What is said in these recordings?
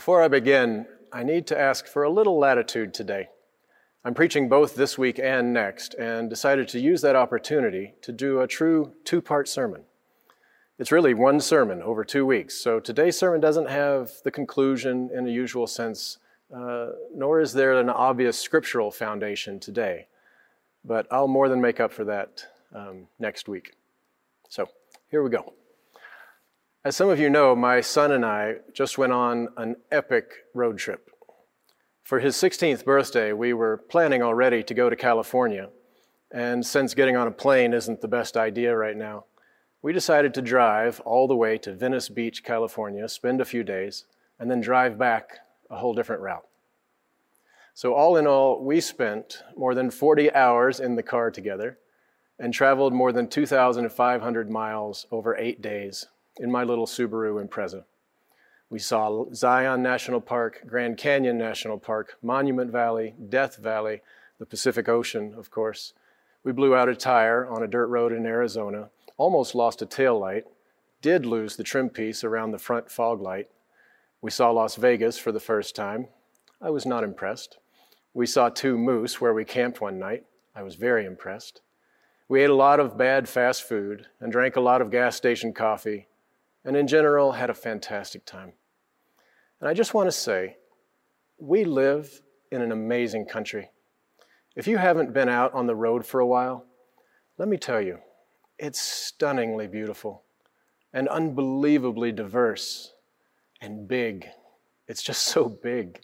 Before I begin, I need to ask for a little latitude today. I'm preaching both this week and next, and decided to use that opportunity to do a true two-part sermon. It's really one sermon over 2 weeks, so today's sermon doesn't have the conclusion in a usual sense, nor is there an obvious scriptural foundation today. But I'll more than make up for that next week. So here we go. As some of you know, my son and I just went on an epic road trip. For his 16th birthday, we were planning already to go to California, and since getting on a plane isn't the best idea right now, we decided to drive all the way to Venice Beach, California, spend a few days, and then drive back a whole different route. So all in all, we spent more than 40 hours in the car together and traveled more than 2,500 miles over 8 days in my little Subaru Impreza. We saw Zion National Park, Grand Canyon National Park, Monument Valley, Death Valley, the Pacific Ocean, of course. We blew out a tire on a dirt road in Arizona, almost lost a taillight, did lose the trim piece around the front fog light. We saw Las Vegas for the first time. I was not impressed. We saw two moose where we camped one night. I was very impressed. We ate a lot of bad fast food and drank a lot of gas station coffee, and in general, had a fantastic time. And I just want to say, we live in an amazing country. If you haven't been out on the road for a while, let me tell you, it's stunningly beautiful and unbelievably diverse and big. It's just so big.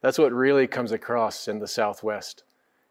That's what really comes across in the Southwest,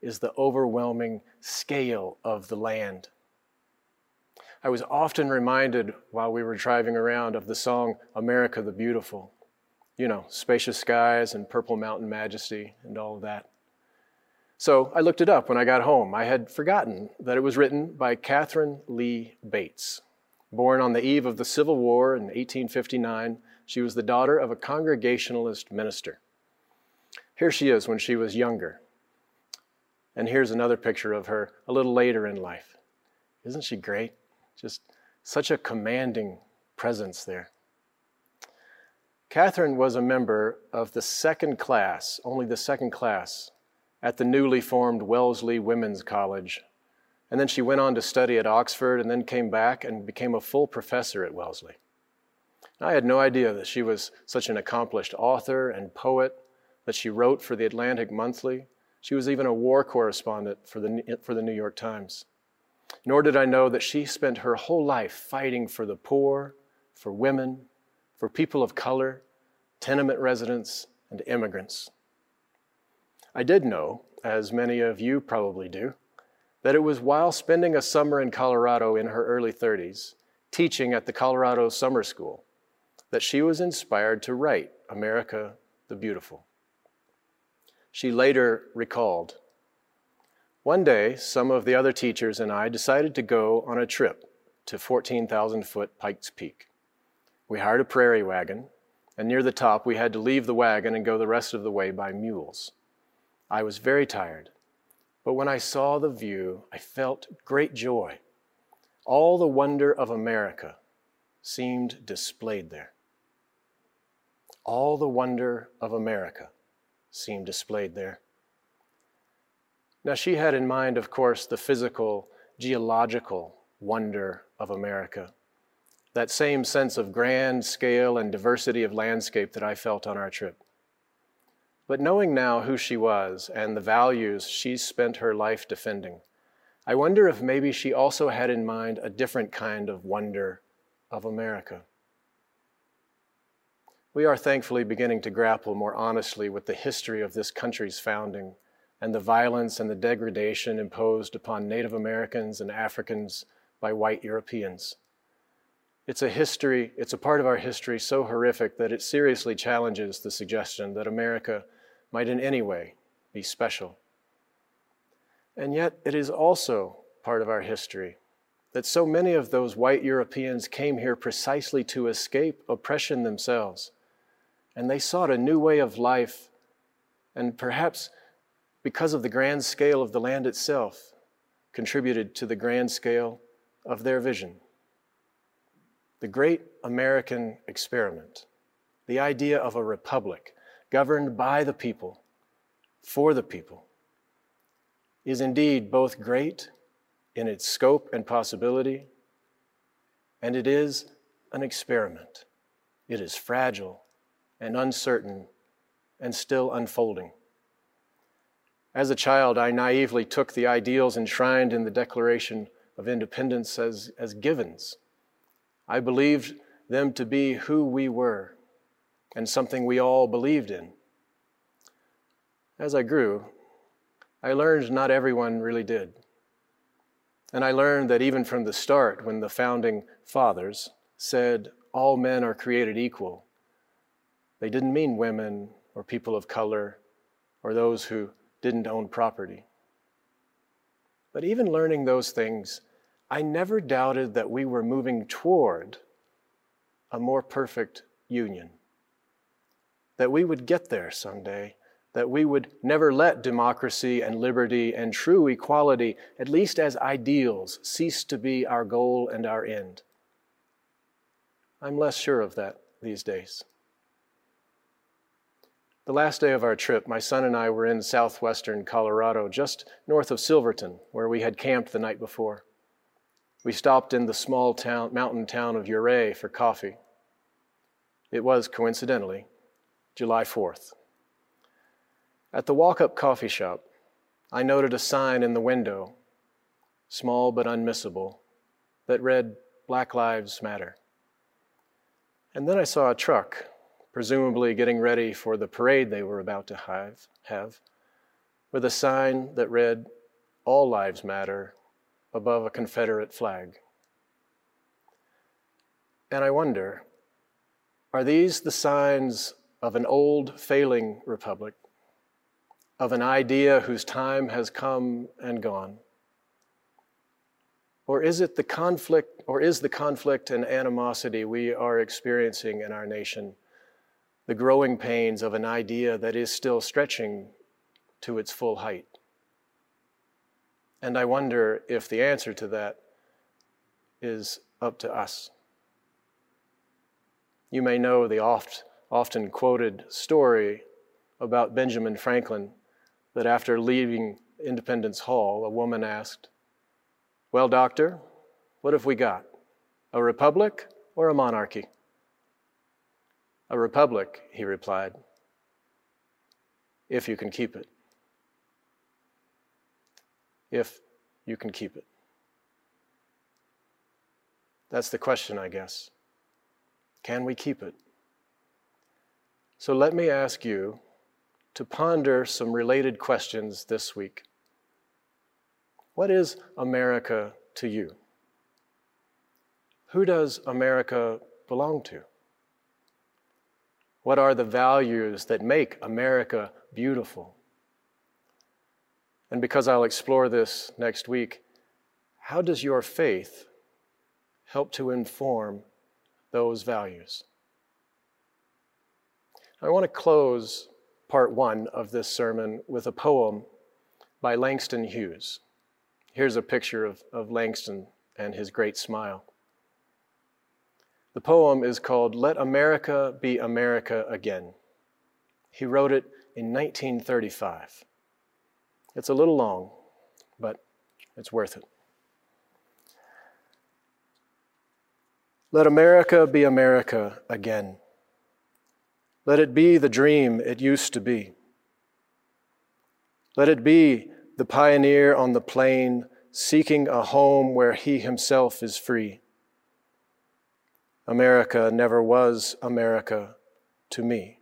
is the overwhelming scale of the land. I was often reminded while we were driving around of the song, America the Beautiful. You know, spacious skies and purple mountain majesty and all of that. So I looked it up when I got home. I had forgotten that it was written by Catherine Lee Bates. Born on the eve of the Civil War in 1859, she was the daughter of a Congregationalist minister. Here she is when she was younger. And here's another picture of her a little later in life. Isn't she great? Just such a commanding presence there. Catherine was a member of the second class, only the second class, at the newly formed Wellesley Women's College. And then she went on to study at Oxford and then came back and became a full professor at Wellesley. I had no idea that she was such an accomplished author and poet, that she wrote for the Atlantic Monthly. She was even a war correspondent for the New York Times. Nor did I know that she spent her whole life fighting for the poor, for women, for people of color, tenement residents, and immigrants. I did know, as many of you probably do, that it was while spending a summer in Colorado in her early 30s, teaching at the Colorado Summer School, that she was inspired to write America the Beautiful. She later recalled, "One day, some of the other teachers and I decided to go on a trip to 14,000-foot Pikes Peak. We hired a prairie wagon, and near the top, we had to leave the wagon and go the rest of the way by mules. I was very tired, but when I saw the view, I felt great joy. All the wonder of America seemed displayed there." All the wonder of America seemed displayed there. Now, she had in mind, of course, the physical, geological wonder of America, that same sense of grand scale and diversity of landscape that I felt on our trip. But knowing now who she was and the values she spent her life defending, I wonder if maybe she also had in mind a different kind of wonder of America. We are thankfully beginning to grapple more honestly with the history of this country's founding, and the violence and the degradation imposed upon Native Americans and Africans by white Europeans. It's a part of our history so horrific that it seriously challenges the suggestion that America might in any way be special. And yet it is also part of our history that so many of those white Europeans came here precisely to escape oppression themselves, and they sought a new way of life, and perhaps because of the grand scale of the land itself, contributed to the grand scale of their vision. The great American experiment, the idea of a republic governed by the people, for the people, is indeed both great in its scope and possibility, and it is an experiment. It is fragile and uncertain and still unfolding. As a child, I naively took the ideals enshrined in the Declaration of Independence as givens. I believed them to be who we were and something we all believed in. As I grew, I learned not everyone really did. And I learned that even from the start, when the founding fathers said, all men are created equal, they didn't mean women or people of color or those who didn't own property. But even learning those things, I never doubted that we were moving toward a more perfect union, that we would get there someday, that we would never let democracy and liberty and true equality, at least as ideals, cease to be our goal and our end. I'm less sure of that these days. The last day of our trip, my son and I were in southwestern Colorado, just north of Silverton, where we had camped the night before. We stopped in the small town, mountain town of Ouray for coffee. It was, coincidentally, July 4th. At the walk-up coffee shop, I noted a sign in the window, small but unmissable, that read, Black Lives Matter. And then I saw a truck, presumably getting ready for the parade they were about to have, with a sign that read, All Lives Matter, above a Confederate flag. And I wonder, are these the signs of an old, failing republic, of an idea whose time has come and gone? Or is the conflict and animosity we are experiencing in our nation the growing pains of an idea that is still stretching to its full height? And I wonder if the answer to that is up to us. You may know the often quoted story about Benjamin Franklin, that after leaving Independence Hall, a woman asked, "Well, doctor, what have we got? A republic or a monarchy?" "A republic," he replied, "if you can keep it." If you can keep it. That's the question, I guess. Can we keep it? So let me ask you to ponder some related questions this week. What is America to you? Who does America belong to? What are the values that make America beautiful? And because I'll explore this next week, how does your faith help to inform those values? I want to close part one of this sermon with a poem by Langston Hughes. Here's a picture of Langston and his great smile. The poem is called Let America Be America Again. He wrote it in 1935. It's a little long, but it's worth it. Let America be America again. Let it be the dream it used to be. Let it be the pioneer on the plain, seeking a home where he himself is free. America never was America to me.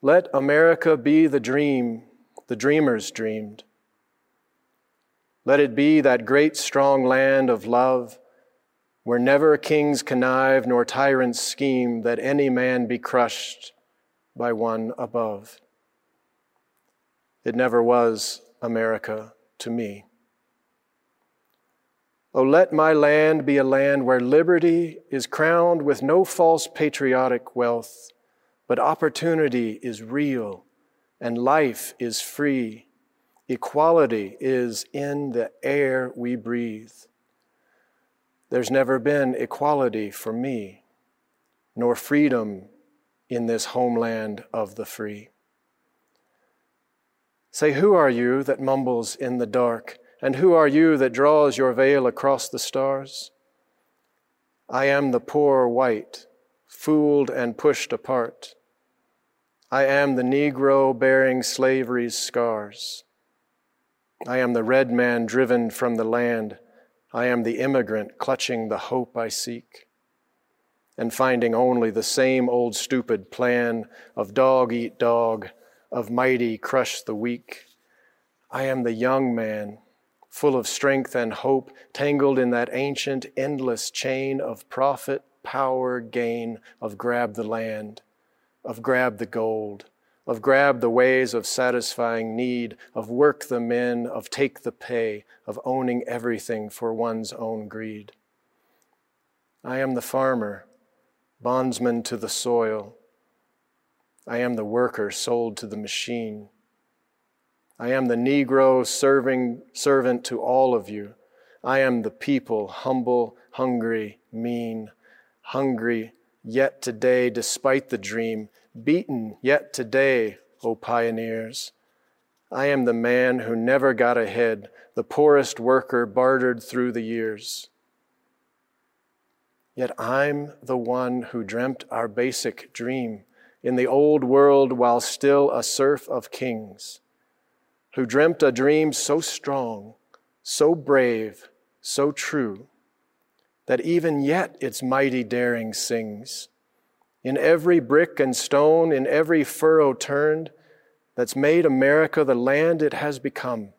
Let America be the dream the dreamers dreamed. Let it be that great strong land of love where never kings connive nor tyrants scheme that any man be crushed by one above. It never was America to me. Oh, let my land be a land where liberty is crowned with no false patriotic wealth, but opportunity is real and life is free. Equality is in the air we breathe. There's never been equality for me, nor freedom in this homeland of the free. Say, who are you that mumbles in the dark? And who are you that draws your veil across the stars? I am the poor white, fooled and pushed apart. I am the Negro bearing slavery's scars. I am the red man driven from the land. I am the immigrant clutching the hope I seek and finding only the same old stupid plan of dog eat dog, of mighty crush the weak. I am the young man, full of strength and hope, tangled in that ancient, endless chain of profit, power, gain, of grab the land, of grab the gold, of grab the ways of satisfying need, of work the men, of take the pay, of owning everything for one's own greed. I am the farmer, bondsman to the soil. I am the worker sold to the machine. I am the Negro servant to all of you. I am the people, humble, hungry, mean, hungry, yet today, despite the dream, beaten yet today, O pioneers. I am the man who never got ahead, the poorest worker bartered through the years. Yet I'm the one who dreamt our basic dream in the old world while still a serf of kings, who dreamt a dream so strong, so brave, so true, that even yet its mighty daring sings. In every brick and stone, in every furrow turned, that's made America the land it has become.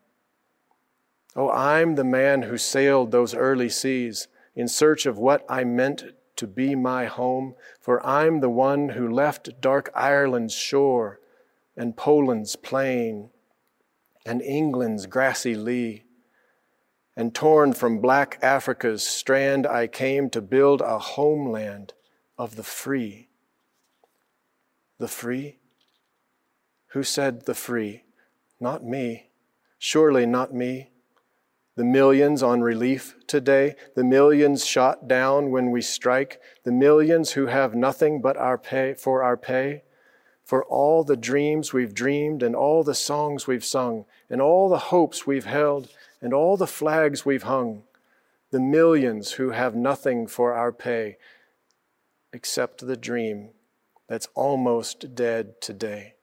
Oh, I'm the man who sailed those early seas in search of what I meant to be my home, for I'm the one who left dark Ireland's shore and Poland's plain, and England's grassy lea, and torn from black Africa's strand, I came to build a homeland of the free. The free? Who said the free? Not me, surely not me. The millions on relief today, the millions shot down when we strike, the millions who have nothing but our pay, for all the dreams we've dreamed and all the songs we've sung and all the hopes we've held and all the flags we've hung, the millions who have nothing for our pay except the dream that's almost dead today.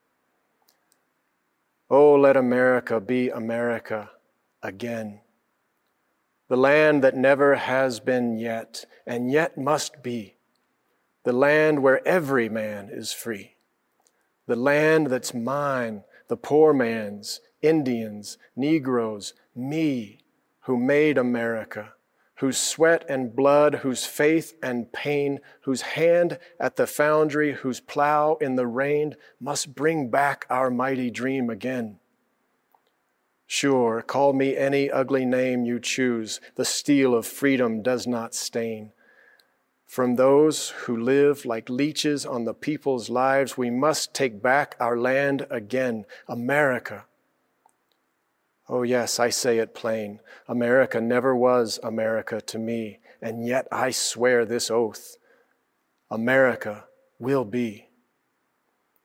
Oh, let America be America again, the land that never has been yet and yet must be, the land where every man is free. The land that's mine, the poor man's, Indians, Negroes, me, who made America, whose sweat and blood, whose faith and pain, whose hand at the foundry, whose plow in the rain, must bring back our mighty dream again. Sure, call me any ugly name you choose, the steel of freedom does not stain. From those who live like leeches on the people's lives, we must take back our land again, America. Oh yes, I say it plain, America never was America to me, and yet I swear this oath, America will be.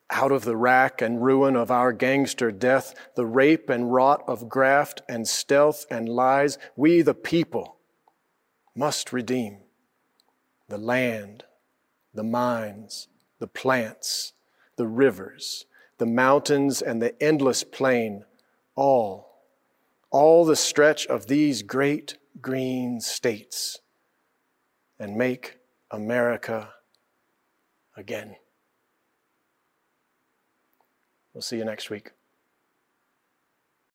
Out of the rack and ruin of our gangster death, the rape and rot of graft and stealth and lies, we the people must redeem. The land, the mines, the plants, the rivers, the mountains, and the endless plain, all the stretch of these great green states, and make America again. We'll see you next week.